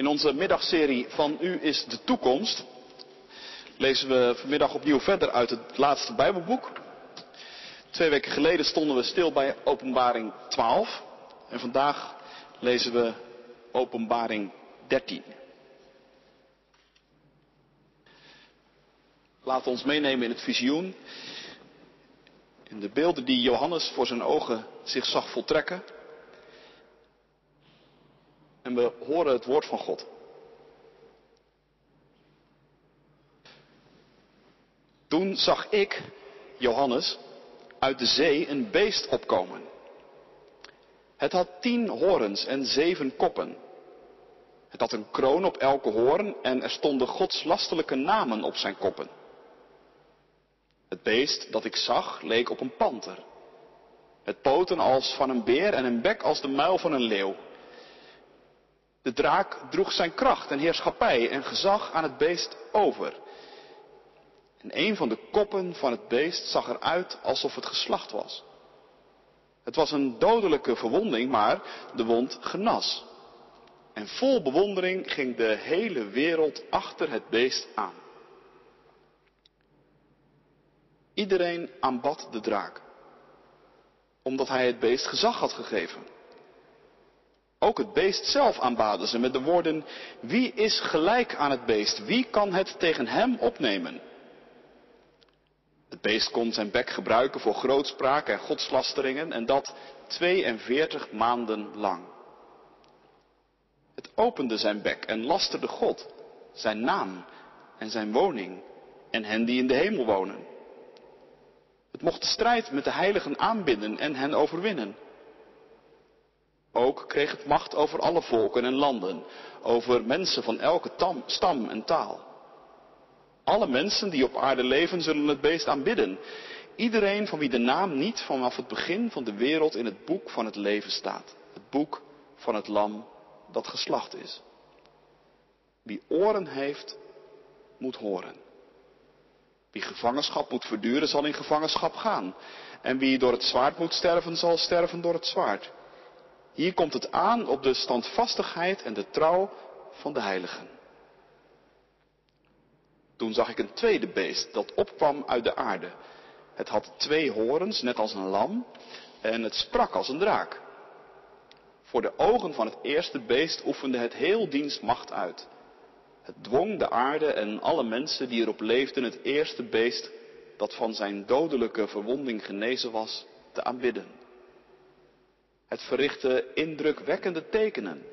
In onze middagserie Van U is de Toekomst lezen we vanmiddag opnieuw verder uit het laatste Bijbelboek. 2 weken geleden stonden we stil bij Openbaring 12 en vandaag lezen we Openbaring 13. Laat ons meenemen in het visioen, in de beelden die Johannes voor zijn ogen zich zag voltrekken. En we horen het woord van God. Toen zag ik, Johannes, uit de zee een beest opkomen. Het had 10 horens en 7 koppen. Het had een kroon op elke hoorn en er stonden godslastelijke namen op zijn koppen. Het beest dat ik zag leek op een panter. Het poten als van een beer en een bek als de muil van een leeuw. De draak droeg zijn kracht en heerschappij en gezag aan het beest over. En een van de koppen van het beest zag eruit alsof het geslacht was. Het was een dodelijke verwonding, maar de wond genas. En vol bewondering ging de hele wereld achter het beest aan. Iedereen aanbad de draak, omdat hij het beest gezag had gegeven. Ook het beest zelf aanbaden ze met de woorden: wie is gelijk aan het beest? Wie kan het tegen hem opnemen? Het beest kon zijn bek gebruiken voor grootspraak en godslasteringen en dat 42 maanden lang. Het opende zijn bek en lasterde God, zijn naam en zijn woning en hen die in de hemel wonen. Het mocht de strijd met de heiligen aanbinden en hen overwinnen. Ook kreeg het macht over alle volken en landen, over mensen van elke stam en taal. Alle mensen die op aarde leven zullen het beest aanbidden. Iedereen van wie de naam niet vanaf het begin van de wereld in het boek van het leven staat. Het boek van het lam dat geslacht is. Wie oren heeft, moet horen. Wie gevangenschap moet verduren, zal in gevangenschap gaan. En wie door het zwaard moet sterven, zal sterven door het zwaard. Hier komt het aan op de standvastigheid en de trouw van de heiligen. Toen zag ik een tweede beest dat opkwam uit de aarde. Het had 2 horens, net als een lam, en het sprak als een draak. Voor de ogen van het eerste beest oefende het heel diens macht uit. Het dwong de aarde en alle mensen die erop leefden het eerste beest dat van zijn dodelijke verwonding genezen was, te aanbidden. Het verrichtte indrukwekkende tekenen.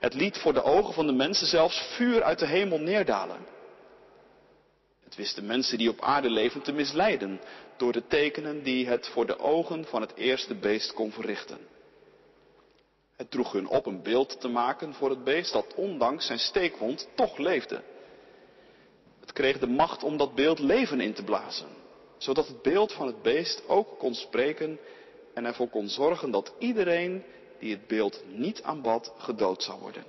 Het liet voor de ogen van de mensen zelfs vuur uit de hemel neerdalen. Het wist de mensen die op aarde leven te misleiden door de tekenen die het voor de ogen van het eerste beest kon verrichten. Het droeg hun op een beeld te maken voor het beest dat ondanks zijn steekwond toch leefde. Het kreeg de macht om dat beeld leven in te blazen, zodat het beeld van het beest ook kon spreken en ervoor kon zorgen dat iedereen die het beeld niet aanbad, gedood zou worden.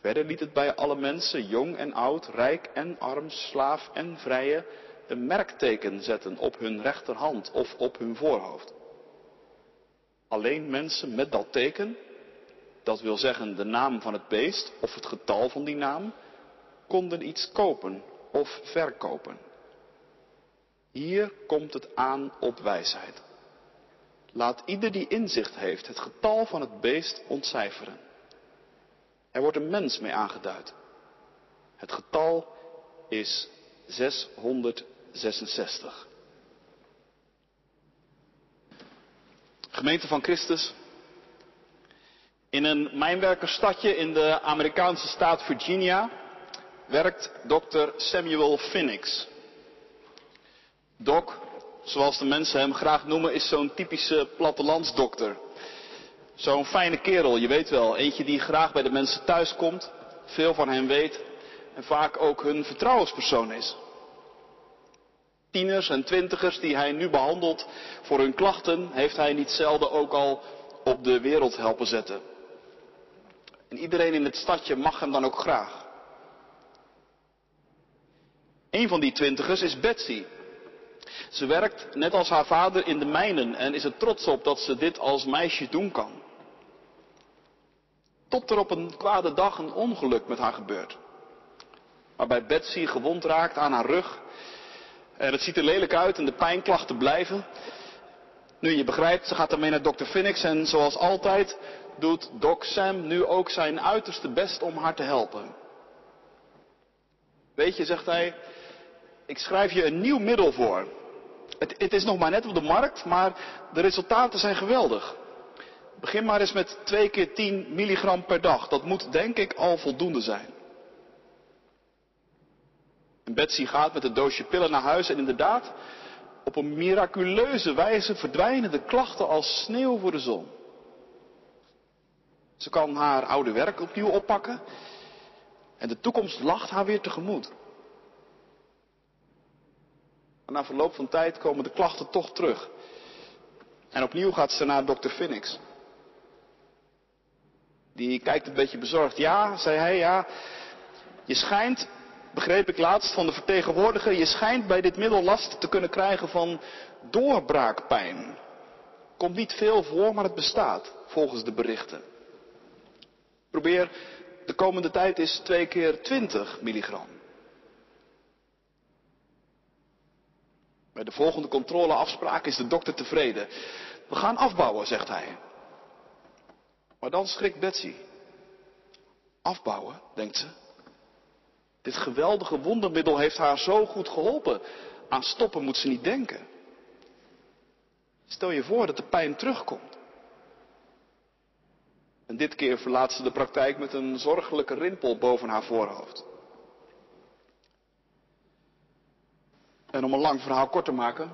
Verder liet het bij alle mensen, jong en oud, rijk en arm, slaaf en vrije, een merkteken zetten op hun rechterhand of op hun voorhoofd. Alleen mensen met dat teken, dat wil zeggen de naam van het beest of het getal van die naam, konden iets kopen of verkopen. Hier komt het aan op wijsheid. Laat ieder die inzicht heeft het getal van het beest ontcijferen. Er wordt een mens mee aangeduid. Het getal is 666. Gemeente van Christus. In een mijnwerkersstadje in de Amerikaanse staat Virginia werkt dokter Samuel Phoenix. Doc, zoals de mensen hem graag noemen, is zo'n typische plattelandsdokter. Zo'n fijne kerel, je weet wel. Eentje die graag bij de mensen thuis komt, veel van hen weet en vaak ook hun vertrouwenspersoon is. Tieners en twintigers die hij nu behandelt voor hun klachten, heeft hij niet zelden ook al op de wereld helpen zetten. En iedereen in het stadje mag hem dan ook graag. Een van die twintigers is Betsy. Ze werkt net als haar vader in de mijnen en is er trots op dat ze dit als meisje doen kan. tot er op een kwade dag een ongeluk met haar gebeurt. Waarbij Betsy gewond raakt aan haar rug. En het ziet er lelijk uit en de pijnklachten blijven. Nu, je begrijpt, ze gaat ermee naar dokter Phoenix en zoals altijd doet Doc Sam nu ook zijn uiterste best om haar te helpen. Weet je, zegt hij, ik schrijf je een nieuw middel voor. Het is nog maar net op de markt, maar de resultaten zijn geweldig. Begin maar eens met 2 keer 10 milligram per dag. Dat moet denk ik al voldoende zijn. En Betsy gaat met het doosje pillen naar huis en inderdaad, op een miraculeuze wijze verdwijnen de klachten als sneeuw voor de zon. Ze kan haar oude werk opnieuw oppakken en de toekomst lacht haar weer tegemoet. Maar na verloop van tijd komen de klachten toch terug. En opnieuw gaat ze naar dokter Phoenix. Die kijkt een beetje bezorgd. Ja, zei hij, ja, je schijnt, begreep ik laatst van de vertegenwoordiger, je schijnt bij dit middel last te kunnen krijgen van doorbraakpijn. Komt niet veel voor, maar het bestaat, volgens de berichten. Probeer de komende tijd eens 2 keer 20 milligram. Bij de volgende controleafspraak is de dokter tevreden. We gaan afbouwen, zegt hij. Maar dan schrikt Betsy. Afbouwen, denkt ze. Dit geweldige wondermiddel heeft haar zo goed geholpen. Aan stoppen moet ze niet denken. Stel je voor dat de pijn terugkomt. En dit keer verlaat ze de praktijk met een zorgelijke rimpel boven haar voorhoofd. En om een lang verhaal kort te maken,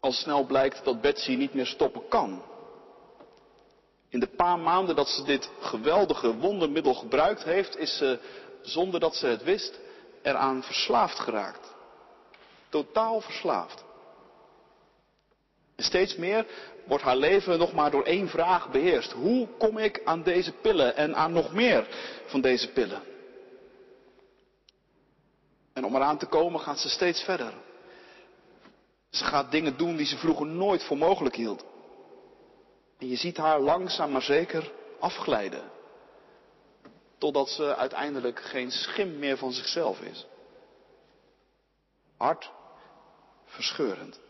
al snel blijkt dat Betsy niet meer stoppen kan. In de paar maanden dat ze dit geweldige wondermiddel gebruikt heeft, is ze, zonder dat ze het wist, eraan verslaafd geraakt. Totaal verslaafd. En steeds meer wordt haar leven nog maar door 1 vraag beheerst. Hoe kom ik aan deze pillen en aan nog meer van deze pillen? En om eraan te komen gaat ze steeds verder. Ze gaat dingen doen die ze vroeger nooit voor mogelijk hield. En je ziet haar langzaam maar zeker afglijden. Totdat ze uiteindelijk geen schim meer van zichzelf is. Hartverscheurend.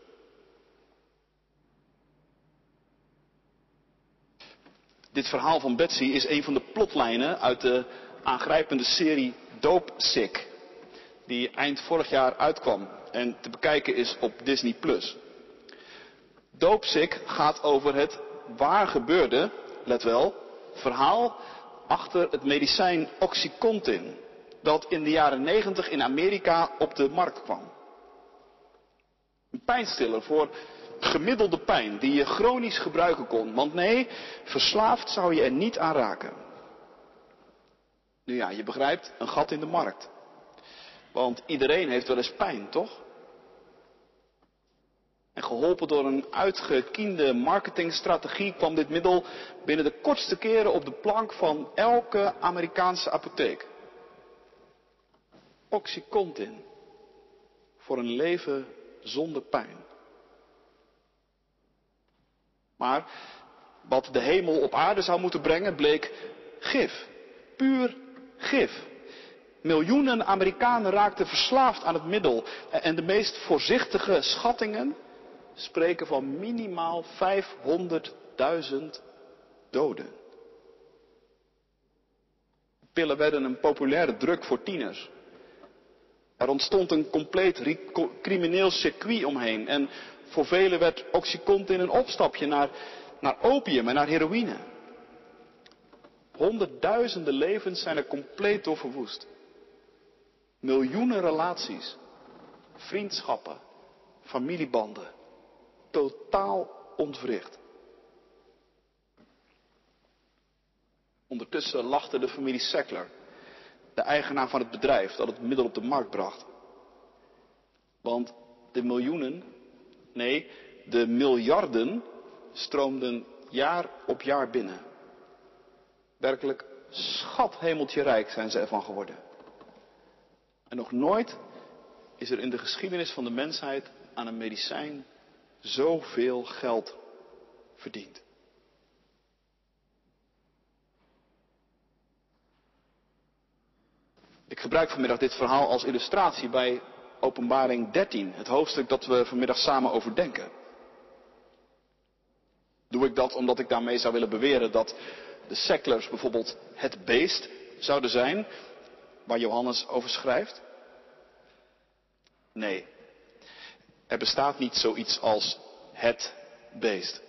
Dit verhaal van Betsy is een van de plotlijnen uit de aangrijpende serie Dopesick, die eind vorig jaar uitkwam en te bekijken is op Disney+. Dopesick gaat over het waar gebeurde, let wel, verhaal achter het medicijn Oxycontin, dat in de jaren 90 in Amerika op de markt kwam. Een pijnstiller voor gemiddelde pijn die je chronisch gebruiken kon, want nee, verslaafd zou je er niet aan raken. Nu ja, je begrijpt, een gat in de markt. Want iedereen heeft wel eens pijn, toch? En geholpen door een uitgekiende marketingstrategie kwam dit middel binnen de kortste keren op de plank van elke Amerikaanse apotheek. Oxycontin. Voor een leven zonder pijn. Maar wat de hemel op aarde zou moeten brengen bleek gif. Puur gif. Miljoenen Amerikanen raakten verslaafd aan het middel. En de meest voorzichtige schattingen spreken van minimaal 500.000 doden. Pillen werden een populaire drug voor tieners. Er ontstond een compleet crimineel circuit omheen. En voor velen werd Oxycontin een opstapje naar opium en naar heroïne. Honderdduizenden levens zijn er compleet door verwoest. Miljoenen relaties, vriendschappen, familiebanden, totaal ontwricht. Ondertussen lachte de familie Sackler, de eigenaar van het bedrijf dat het middel op de markt bracht. Want de miljoenen, nee, de miljarden stroomden jaar op jaar binnen. Werkelijk schathemeltje rijk zijn ze ervan geworden. En nog nooit is er in de geschiedenis van de mensheid aan een medicijn zoveel geld verdiend. Ik gebruik vanmiddag dit verhaal als illustratie bij Openbaring 13, het hoofdstuk dat we vanmiddag samen overdenken. Doe ik dat omdat ik daarmee zou willen beweren dat de Sacklers bijvoorbeeld het beest zouden zijn, waar Johannes over schrijft? Nee, er bestaat niet zoiets als het beest.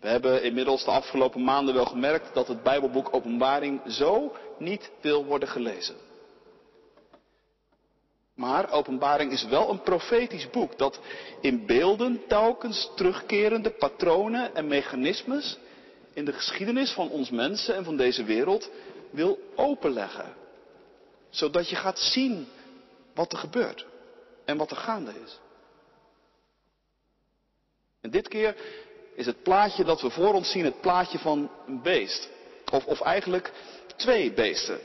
We hebben inmiddels de afgelopen maanden wel gemerkt dat het Bijbelboek Openbaring zo niet wil worden gelezen. Maar Openbaring is wel een profetisch boek dat in beelden telkens terugkerende patronen en mechanismes in de geschiedenis van ons mensen en van deze wereld wil openleggen. Zodat je gaat zien wat er gebeurt en wat er gaande is. En dit keer is het plaatje dat we voor ons zien het plaatje van een beest. Of eigenlijk twee beesten.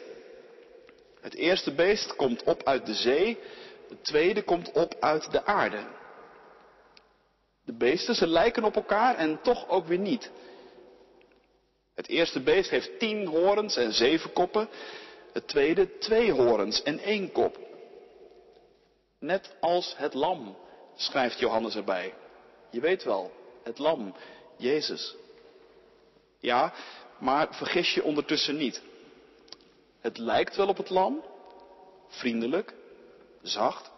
Het eerste beest komt op uit de zee. Het tweede komt op uit de aarde. De beesten, ze lijken op elkaar en toch ook weer niet. Het eerste beest heeft 10 horens en 7 koppen. Het tweede 2 horens en 1 kop. Net als het lam, schrijft Johannes erbij. Je weet wel, het lam, Jezus. Ja, maar vergis je ondertussen niet. Het lijkt wel op het lam, vriendelijk, zacht,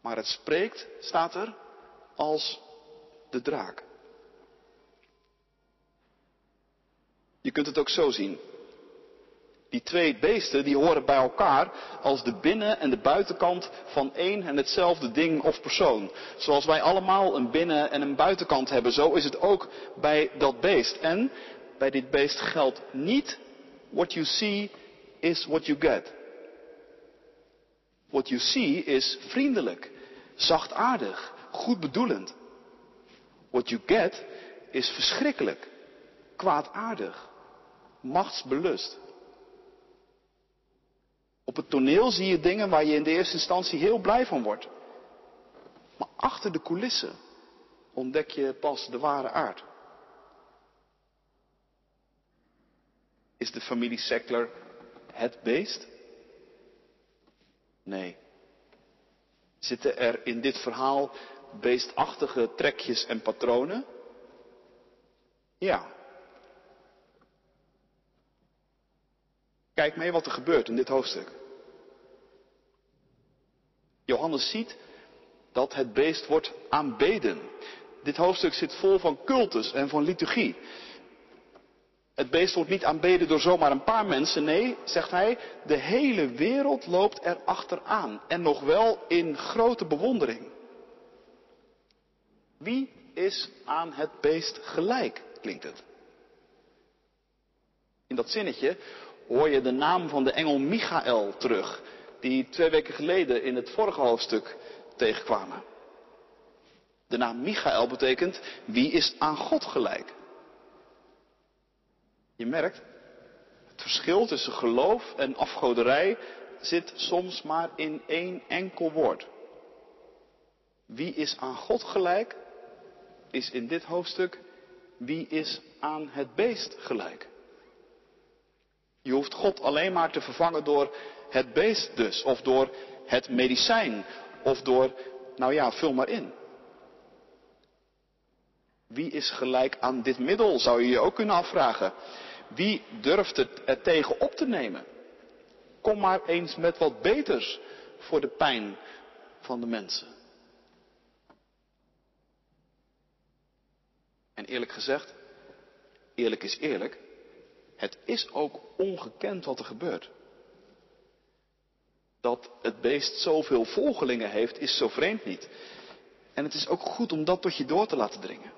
maar het spreekt, staat er, als de draak. Je kunt het ook zo zien. Die twee beesten die horen bij elkaar als de binnen- en de buitenkant van één en hetzelfde ding of persoon. Zoals wij allemaal een binnen- en een buitenkant hebben, zo is het ook bij dat beest. En bij dit beest geldt niet, what you see is what you get. What you see is vriendelijk, zachtaardig, goedbedoelend. What you get is verschrikkelijk, kwaadaardig, machtsbelust. Op het toneel zie je dingen waar je in de eerste instantie heel blij van wordt. Maar achter de coulissen ontdek je pas de ware aard. Is de familie Sackler het beest? Nee. Zitten er in dit verhaal beestachtige trekjes en patronen? Ja. Kijk mee wat er gebeurt in dit hoofdstuk. Johannes ziet dat het beest wordt aanbeden. Dit hoofdstuk zit vol van cultus en van liturgie. Het beest wordt niet aanbeden door zomaar een paar mensen. Nee, zegt hij, de hele wereld loopt er achteraan. En nog wel in grote bewondering. Wie is aan het beest gelijk, klinkt het. In dat zinnetje hoor je de naam van de engel Michael terug, die 2 weken geleden in het vorige hoofdstuk tegenkwamen. De naam Michael betekent, wie is aan God gelijk? Je merkt, het verschil tussen geloof en afgoderij zit soms maar in één enkel woord. Wie is aan God gelijk, is in dit hoofdstuk, wie is aan het beest gelijk? Je hoeft God alleen maar te vervangen door het beest dus, of door het medicijn, of door, nou ja, vul maar in. Wie is gelijk aan dit middel, zou je je ook kunnen afvragen. Wie durft het er tegen op te nemen? Kom maar eens met wat beters voor de pijn van de mensen. En eerlijk gezegd, eerlijk is eerlijk. Het is ook ongekend wat er gebeurt. Dat het beest zoveel volgelingen heeft, is zo vreemd niet. En het is ook goed om dat tot je door te laten dringen.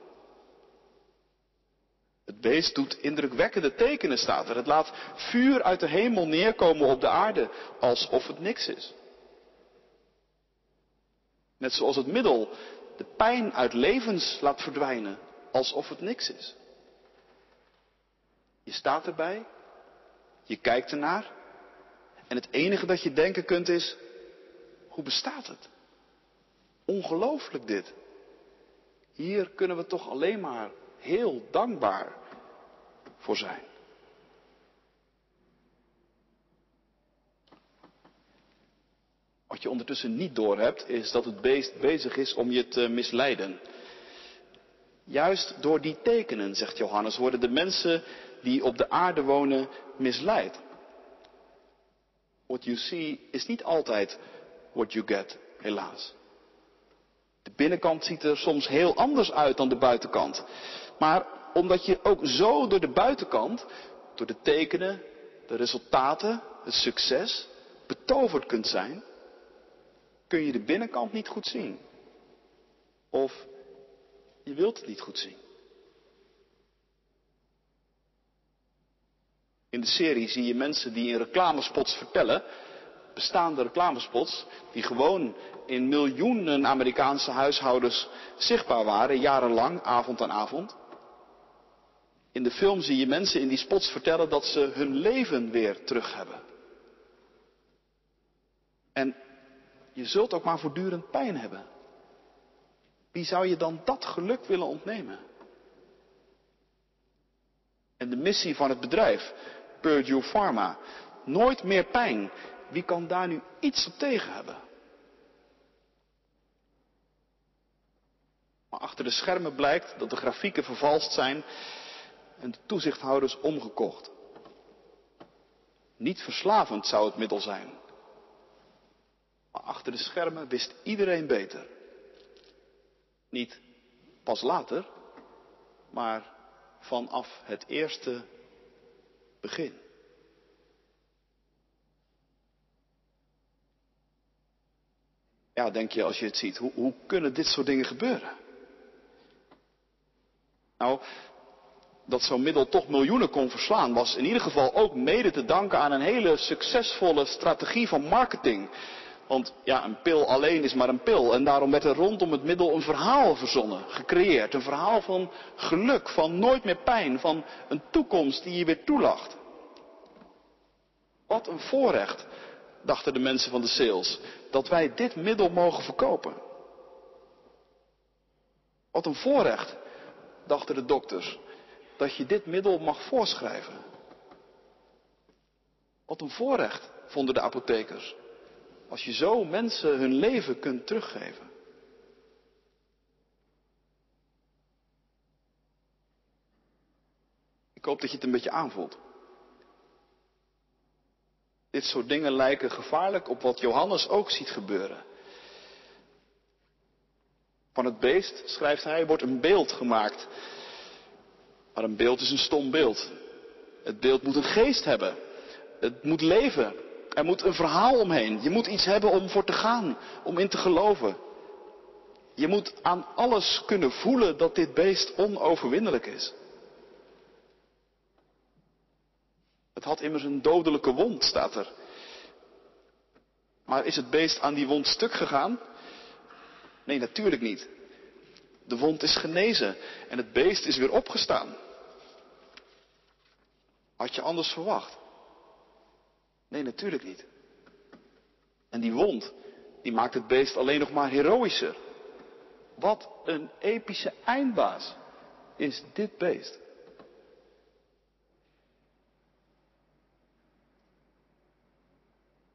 Het beest doet indrukwekkende tekenen, staat er. Het laat vuur uit de hemel neerkomen op de aarde, alsof het niks is. Net zoals het middel de pijn uit levens laat verdwijnen, alsof het niks is. Je staat erbij, je kijkt ernaar en het enige dat je denken kunt is, hoe bestaat het? Ongelooflijk dit. Hier kunnen we toch alleen maar heel dankbaar voor zijn. Wat je ondertussen niet doorhebt, is dat het beest bezig is om je te misleiden. Juist door die tekenen, zegt Johannes, worden de mensen die op de aarde wonen misleid. What you see is niet altijd what you get, helaas. De binnenkant ziet er soms heel anders uit dan de buitenkant. Maar omdat je ook zo door de buitenkant, door de tekenen, de resultaten, het succes, betoverd kunt zijn, kun je de binnenkant niet goed zien. Of je wilt het niet goed zien. In de serie zie je mensen die in reclamespots vertellen, bestaande reclamespots, die gewoon in miljoenen Amerikaanse huishoudens zichtbaar waren, jarenlang, avond aan avond. In de film zie je mensen in die spots vertellen dat ze hun leven weer terug hebben. En je zult ook maar voortdurend pijn hebben. Wie zou je dan dat geluk willen ontnemen? En de missie van het bedrijf, Purdue Pharma, nooit meer pijn. Wie kan daar nu iets op tegen hebben? Maar achter de schermen blijkt dat de grafieken vervalst zijn en de toezichthouders omgekocht. Niet verslavend zou het middel zijn. Maar achter de schermen wist iedereen beter. Niet pas later, maar vanaf het eerste begin. Ja, denk je als je het ziet, hoe kunnen dit soort dingen gebeuren? Nou, dat zo'n middel toch miljoenen kon verslaan was in ieder geval ook mede te danken aan een hele succesvolle strategie van marketing. Want ja, een pil alleen is maar een pil. En daarom werd er rondom het middel een verhaal verzonnen, gecreëerd. Een verhaal van geluk, van nooit meer pijn, van een toekomst die je weer toelacht. Wat een voorrecht, dachten de mensen van de sales, dat wij dit middel mogen verkopen. Wat een voorrecht, dachten de dokters, dat je dit middel mag voorschrijven. Wat een voorrecht, vonden de apothekers. Als je zo mensen hun leven kunt teruggeven. Ik hoop dat je het een beetje aanvoelt. Dit soort dingen lijken gevaarlijk op wat Johannes ook ziet gebeuren. Van het beest, schrijft hij, wordt een beeld gemaakt. Maar een beeld is een stom beeld. Het beeld moet een geest hebben. Het moet leven. Er moet een verhaal omheen. Je moet iets hebben om voor te gaan, om in te geloven. Je moet aan alles kunnen voelen dat dit beest onoverwinnelijk is. Het had immers een dodelijke wond, staat er. Maar is het beest aan die wond stuk gegaan? Nee, natuurlijk niet. De wond is genezen en het beest is weer opgestaan. Had je anders verwacht? Nee, natuurlijk niet. En die wond, die maakt het beest alleen nog maar heroïscher. Wat een epische eindbaas is dit beest.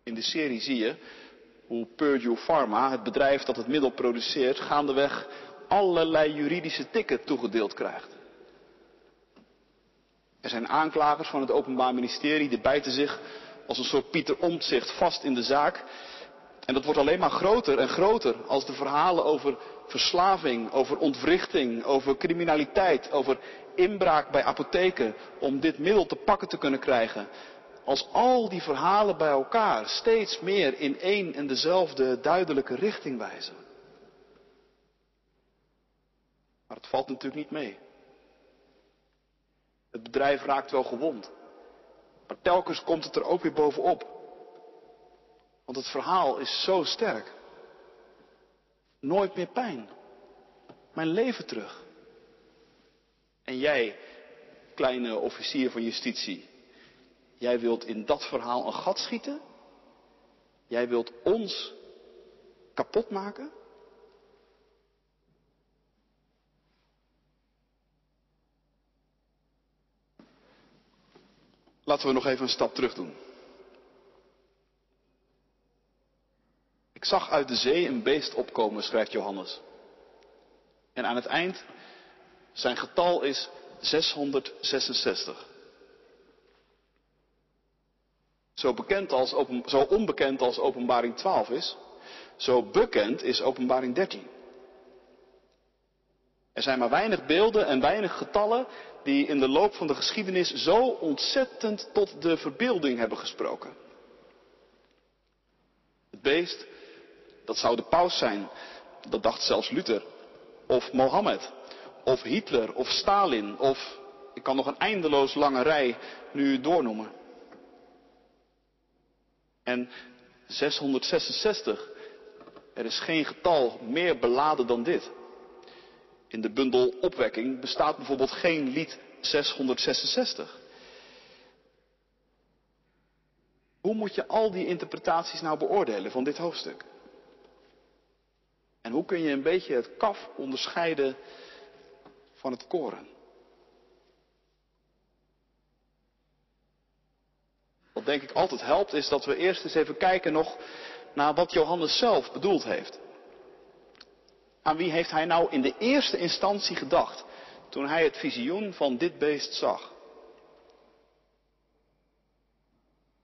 In de serie zie je hoe Purdue Pharma, het bedrijf dat het middel produceert, gaandeweg allerlei juridische tikken toegedeeld krijgt. Er zijn aanklagers van het Openbaar Ministerie, die bijten zich als een soort Pieter Omtzigt vast in de zaak. En dat wordt alleen maar groter en groter als de verhalen over verslaving, over ontwrichting, over criminaliteit, over inbraak bij apotheken om dit middel te pakken te kunnen krijgen. Als al die verhalen bij elkaar steeds meer in één en dezelfde duidelijke richting wijzen. Maar het valt natuurlijk niet mee. Het bedrijf raakt wel gewond. Maar telkens komt het er ook weer bovenop. Want het verhaal is zo sterk. Nooit meer pijn. Mijn leven terug. En jij, kleine officier van justitie. Jij wilt in dat verhaal een gat schieten? Jij wilt ons kapot maken? Laten we nog even een stap terug doen. zag uit de zee een beest opkomen, schrijft Johannes. En aan het eind, zijn getal is 666. Zo onbekend als Openbaring 12 is, zo bekend is Openbaring 13. Er zijn maar weinig beelden en weinig getallen die in de loop van de geschiedenis zo ontzettend tot de verbeelding hebben gesproken. Het beest, dat zou de paus zijn, dat dacht zelfs Luther, of Mohammed, of Hitler, of Stalin, of ik kan nog een eindeloos lange rij nu doornoemen. En 666, er is geen getal meer beladen dan dit. In de bundel Opwekking bestaat bijvoorbeeld geen lied 666. Hoe moet je al die interpretaties nou beoordelen van dit hoofdstuk? En hoe kun je een beetje het kaf onderscheiden van het koren? Wat denk ik altijd helpt is dat we eerst eens even kijken nog naar wat Johannes zelf bedoeld heeft. Aan wie heeft hij nou in de eerste instantie gedacht toen hij het visioen van dit beest zag?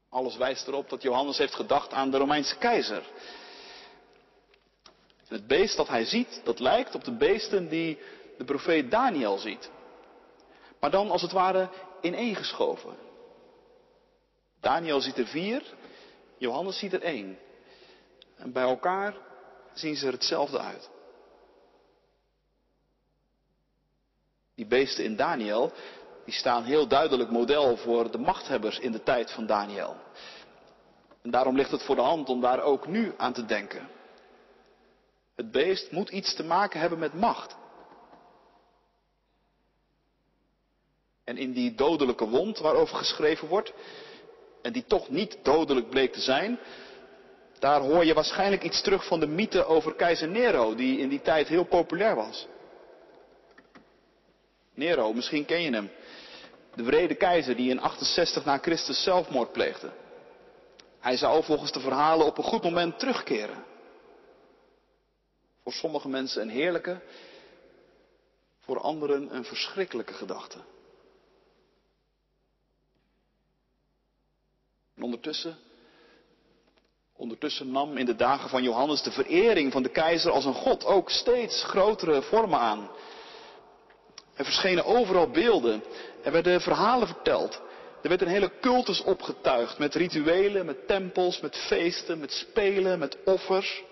Alles wijst erop dat Johannes heeft gedacht aan de Romeinse keizer. En het beest dat hij ziet, dat lijkt op de beesten die de profeet Daniel ziet. Maar dan als het ware ineengeschoven. Daniel ziet er 4, Johannes ziet er 1. En bij elkaar zien ze er hetzelfde uit. Die beesten in Daniel, die staan heel duidelijk model voor de machthebbers in de tijd van Daniel. En daarom ligt het voor de hand om daar ook nu aan te denken. Het beest moet iets te maken hebben met macht. En in die dodelijke wond waarover geschreven wordt, en die toch niet dodelijk bleek te zijn, daar hoor je waarschijnlijk iets terug van de mythe over keizer Nero, die in die tijd heel populair was. Nero, misschien ken je hem. De wrede keizer die in 68 na Christus zelfmoord pleegde. Hij zou volgens de verhalen op een goed moment terugkeren. Voor sommige mensen een heerlijke, voor anderen een verschrikkelijke gedachte. En ondertussen nam in de dagen van Johannes de verering van de keizer als een god ook steeds grotere vormen aan. Er verschenen overal beelden. Er werden verhalen verteld. Er werd een hele cultus opgetuigd met rituelen, met tempels, met feesten, met spelen, met offers.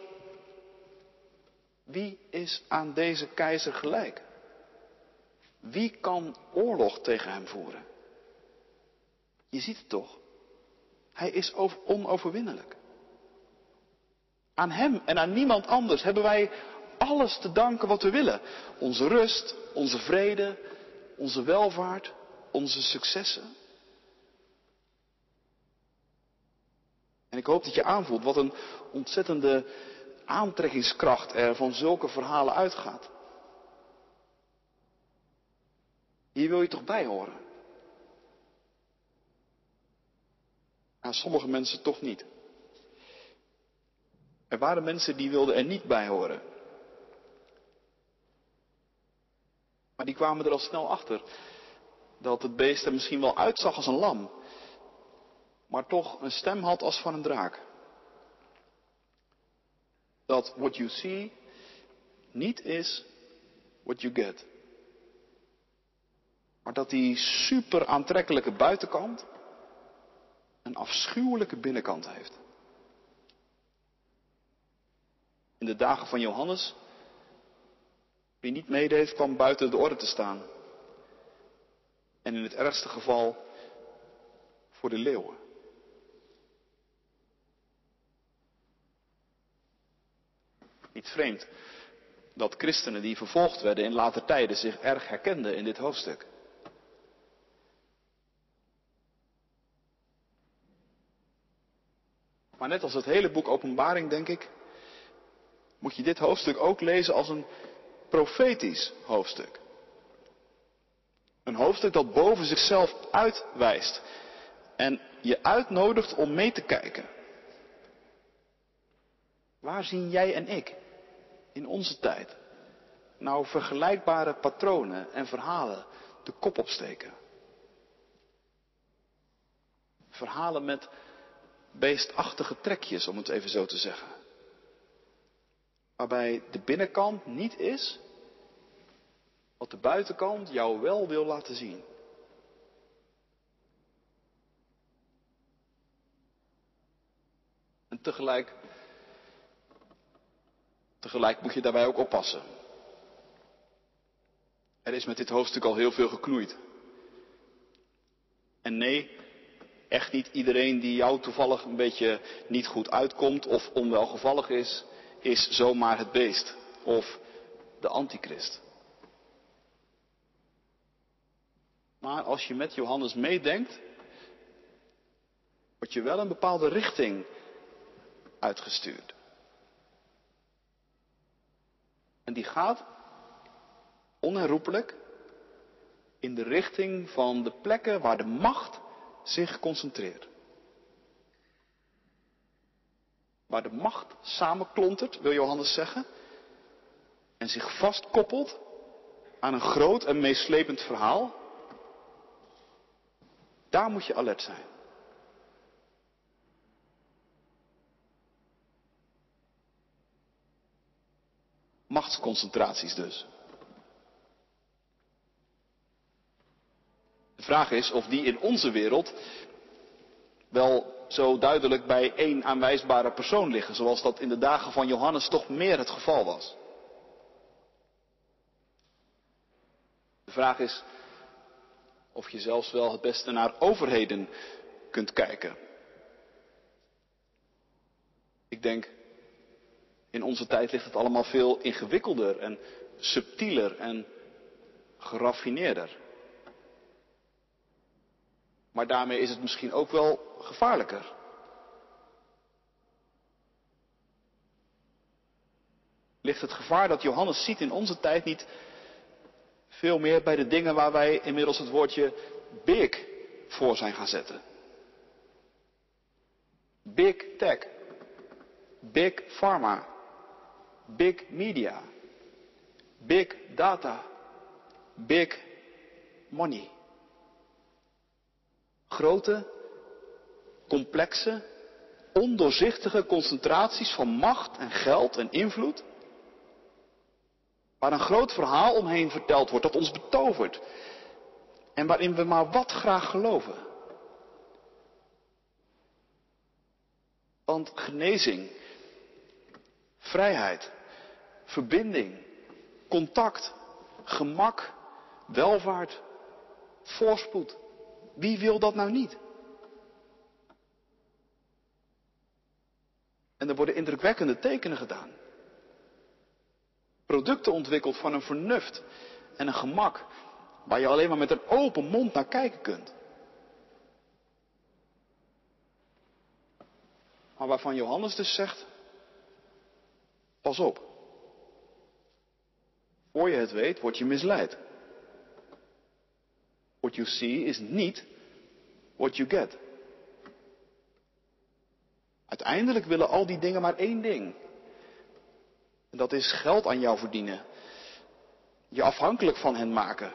Wie is aan deze keizer gelijk? Wie kan oorlog tegen hem voeren? Je ziet het toch? Hij is onoverwinnelijk. Aan hem en aan niemand anders hebben wij alles te danken wat we willen. Onze rust, onze vrede, onze welvaart, onze successen. En ik hoop dat je aanvoelt wat een ontzettende aantrekkingskracht er van zulke verhalen uitgaat. Hier wil je toch bij horen? Aan sommige mensen toch niet. Er waren mensen die wilden er niet bij horen. Maar die kwamen er al snel achter dat het beest er misschien wel uitzag als een lam, maar toch een stem had als van een draak. Dat what you see niet is what you get. Maar dat die super aantrekkelijke buitenkant een afschuwelijke binnenkant heeft. In de dagen van Johannes, wie niet meedeed, kwam buiten de orde te staan. En in het ergste geval voor de leeuwen. Niet vreemd dat christenen die vervolgd werden in later tijden zich erg herkenden in dit hoofdstuk. Maar net als het hele boek Openbaring, denk ik, moet je dit hoofdstuk ook lezen als een profetisch hoofdstuk. Een hoofdstuk dat boven zichzelf uitwijst en je uitnodigt om mee te kijken. Waar zien jij en ik in onze tijd nou vergelijkbare patronen en verhalen de kop opsteken? Verhalen met beestachtige trekjes, om het even zo te zeggen. Waarbij de binnenkant niet is wat de buitenkant jou wel wil laten zien. En tegelijk moet je daarbij ook oppassen. Er is met dit hoofdstuk al heel veel geknoeid. En nee, echt niet iedereen die jou toevallig een beetje niet goed uitkomt of onwelgevallig is, is zomaar het beest of de antichrist. Maar als je met Johannes meedenkt, word je wel een bepaalde richting uitgestuurd. En die gaat onherroepelijk in de richting van de plekken waar de macht zich concentreert. Waar de macht samenklontert, wil Johannes zeggen, en zich vastkoppelt aan een groot en meeslepend verhaal. Daar moet je alert zijn. Machtsconcentraties dus. De vraag is of die in onze wereld wel zo duidelijk bij één aanwijsbare persoon liggen, zoals dat in de dagen van Johannes toch meer het geval was. De vraag is of je zelfs wel het beste naar overheden kunt kijken. Ik denk, in onze tijd ligt het allemaal veel ingewikkelder en subtieler en geraffineerder. Maar daarmee is het misschien ook wel gevaarlijker. Ligt het gevaar dat Johannes ziet in onze tijd niet veel meer bij de dingen waar wij inmiddels het woordje big voor zijn gaan zetten? Big tech, big pharma, big media, big data, big money. Grote, complexe, ondoorzichtige concentraties van macht en geld en invloed. Waar een groot verhaal omheen verteld wordt dat ons betovert. En waarin we maar wat graag geloven. Want genezing, vrijheid, verbinding, contact, gemak, welvaart, voorspoed. Wie wil dat nou niet? En er worden indrukwekkende tekenen gedaan. Producten ontwikkeld van een vernuft en een gemak waar je alleen maar met een open mond naar kijken kunt. Maar waarvan Johannes dus zegt, pas op. Voor je het weet, word je misleid. What you see is niet what you get. Uiteindelijk willen al die dingen maar één ding. En dat is geld aan jou verdienen. Je afhankelijk van hen maken.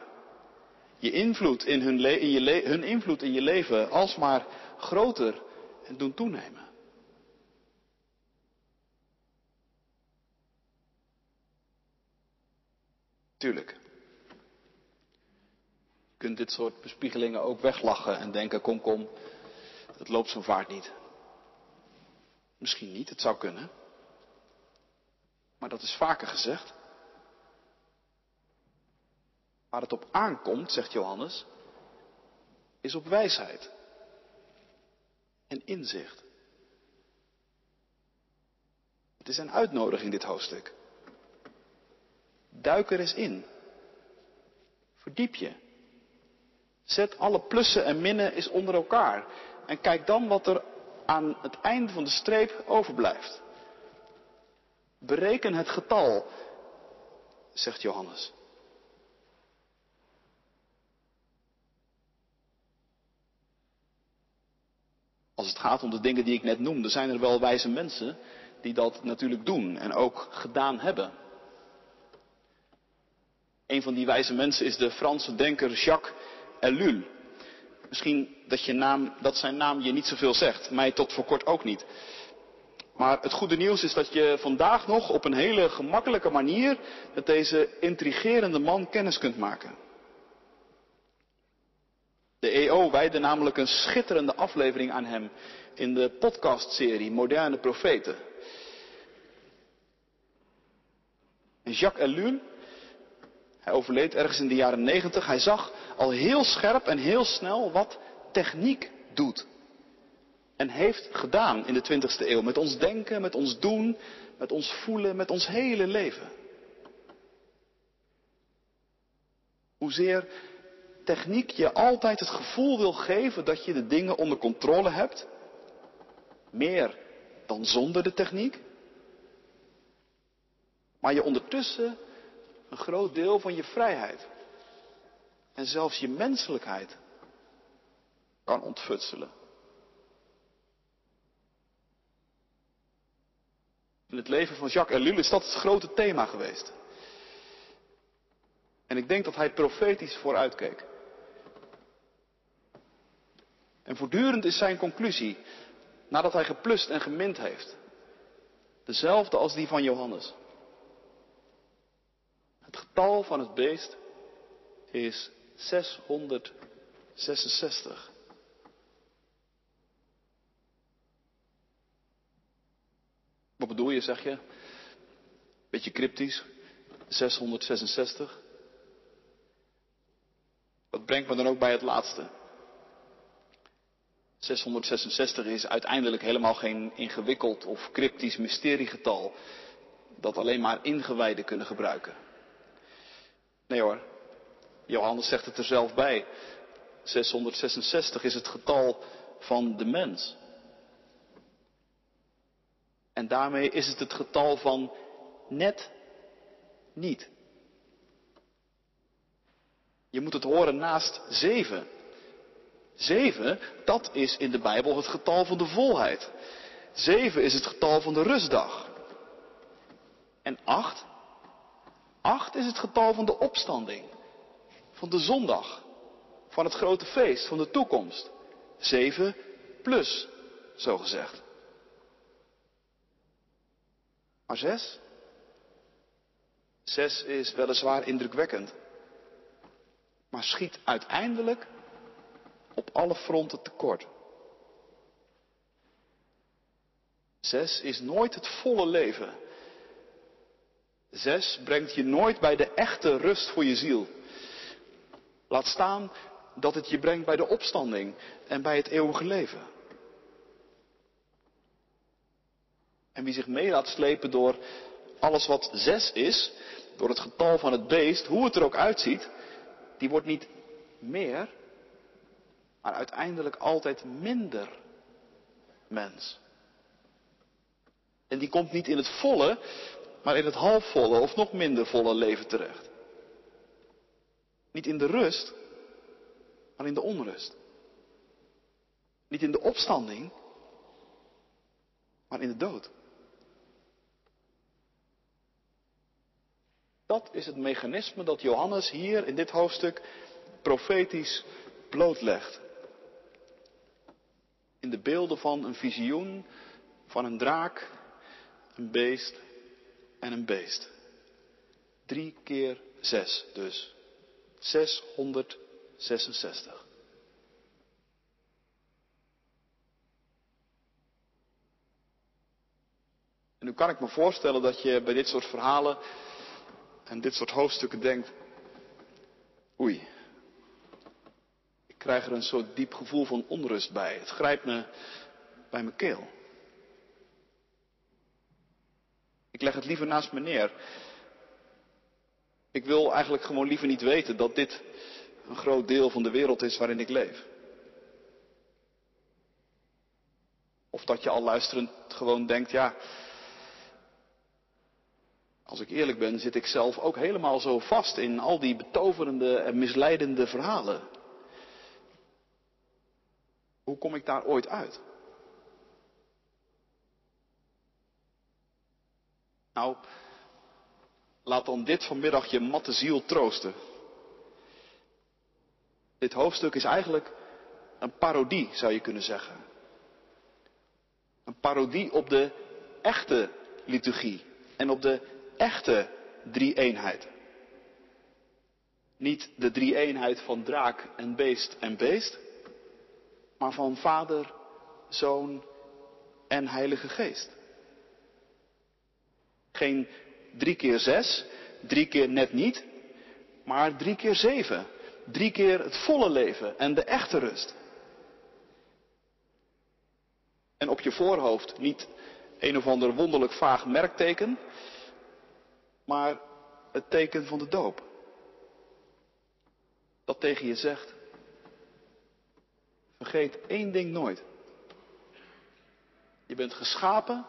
Je invloed in hun invloed in je leven alsmaar groter en doen toenemen. Tuurlijk. Je kunt dit soort bespiegelingen ook weglachen en denken, kom, dat loopt zo'n vaart niet. Misschien niet, het zou kunnen. Maar dat is vaker gezegd. Waar het op aankomt, zegt Johannes, is op wijsheid en inzicht. Het is een uitnodiging, dit hoofdstuk. Duik er eens in. Verdiep je. Zet alle plussen en minnen eens onder elkaar. En kijk dan wat er aan het eind van de streep overblijft. Bereken het getal, zegt Johannes. Als het gaat om de dingen die ik net noemde, zijn er wel wijze mensen die dat natuurlijk doen en ook gedaan hebben. Een van die wijze mensen is de Franse denker Jacques Ellul. Misschien dat zijn naam je niet zoveel zegt, mij tot voor kort ook niet. Maar het goede nieuws is dat je vandaag nog op een hele gemakkelijke manier met deze intrigerende man kennis kunt maken. De EO wijde namelijk een schitterende aflevering aan hem in de podcastserie Moderne Profeten. En Jacques Ellul, hij overleed ergens in de jaren 90, hij zag al heel scherp en heel snel wat techniek doet. En heeft gedaan in de 20e eeuw. Met ons denken, met ons doen, met ons voelen, met ons hele leven. Hoezeer techniek je altijd het gevoel wil geven dat je de dingen onder controle hebt. Meer dan zonder de techniek. Maar je ondertussen een groot deel van je vrijheid en zelfs je menselijkheid kan ontfutselen. In het leven van Jacques Ellul is dat het grote thema geweest. En ik denk dat hij profetisch vooruitkeek. En voortdurend is zijn conclusie, nadat hij geplust en gemint heeft, dezelfde als die van Johannes. Het getal van het beest is 666. Wat bedoel je, zeg je? Beetje cryptisch. 666. Dat brengt me dan ook bij het laatste. 666 is uiteindelijk helemaal geen ingewikkeld of cryptisch mysteriegetal dat alleen maar ingewijden kunnen gebruiken. Nee hoor, Johannes zegt het er zelf bij. 666 is het getal van de mens. En daarmee is het getal van net niet. Je moet het horen naast 7. 7, dat is in de Bijbel het getal van de volheid. 7 is het getal van de rustdag. En 8? 8 is het getal van de opstanding. Van de zondag. Van het grote feest, van de toekomst. 7 plus, zo gezegd. Maar 6? 6 is weliswaar indrukwekkend. Maar schiet uiteindelijk op alle fronten tekort. 6 is nooit het volle leven. 6 brengt je nooit bij de echte rust voor je ziel. Laat staan dat het je brengt bij de opstanding en bij het eeuwige leven. En wie zich mee laat slepen door alles wat 6 is, door het getal van het beest, hoe het er ook uitziet, die wordt niet meer, maar uiteindelijk altijd minder mens. En die komt niet in het volle, maar in het halfvolle of nog minder volle leven terecht. Niet in de rust, maar in de onrust. Niet in de opstanding, maar in de dood. Dat is het mechanisme dat Johannes hier in dit hoofdstuk profetisch blootlegt. In de beelden van een visioen, van een draak, een beest en een beest. 3 keer 6 dus. 666. En nu kan ik me voorstellen dat je bij dit soort verhalen en dit soort hoofdstukken denkt, oei, ik krijg er een soort diep gevoel van onrust bij. Het grijpt me bij mijn keel. Ik leg het liever naast me neer. Ik wil eigenlijk gewoon liever niet weten dat dit een groot deel van de wereld is waarin ik leef. Of dat je al luisterend gewoon denkt, ja, als ik eerlijk ben, zit ik zelf ook helemaal zo vast in al die betoverende en misleidende verhalen. Hoe kom ik daar ooit uit? Nou, laat dan dit vanmiddag je matte ziel troosten. Dit hoofdstuk is eigenlijk een parodie, zou je kunnen zeggen. Een parodie op de echte liturgie en op de echte drie-eenheid. Niet de drie-eenheid van draak en beest, maar van Vader, Zoon en Heilige Geest. Geen 3 keer 6, 3 keer net niet, maar 3 keer 7. 3 keer het volle leven en de echte rust. En op je voorhoofd niet een of ander wonderlijk vaag merkteken, maar het teken van de doop. Dat tegen je zegt: vergeet 1 ding nooit. Je bent geschapen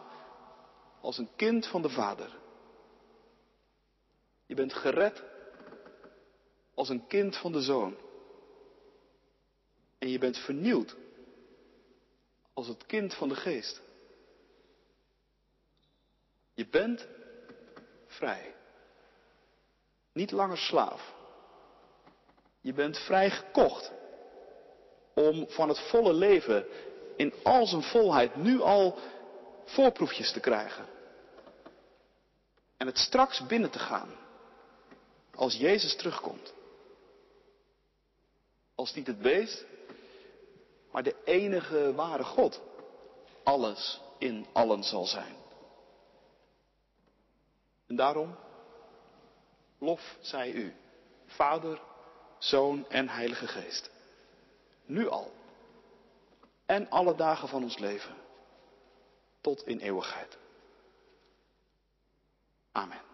als een kind van de Vader. Je bent gered als een kind van de Zoon. En je bent vernieuwd als het kind van de Geest. Je bent vrij. Niet langer slaaf. Je bent vrijgekocht om van het volle leven in al zijn volheid nu al voorproefjes te krijgen. En het straks binnen te gaan als Jezus terugkomt. Als niet het beest, maar de enige ware God alles in allen zal zijn. En daarom, lof zij u, Vader, Zoon en Heilige Geest. Nu al. En alle dagen van ons leven. Tot in eeuwigheid. Amen.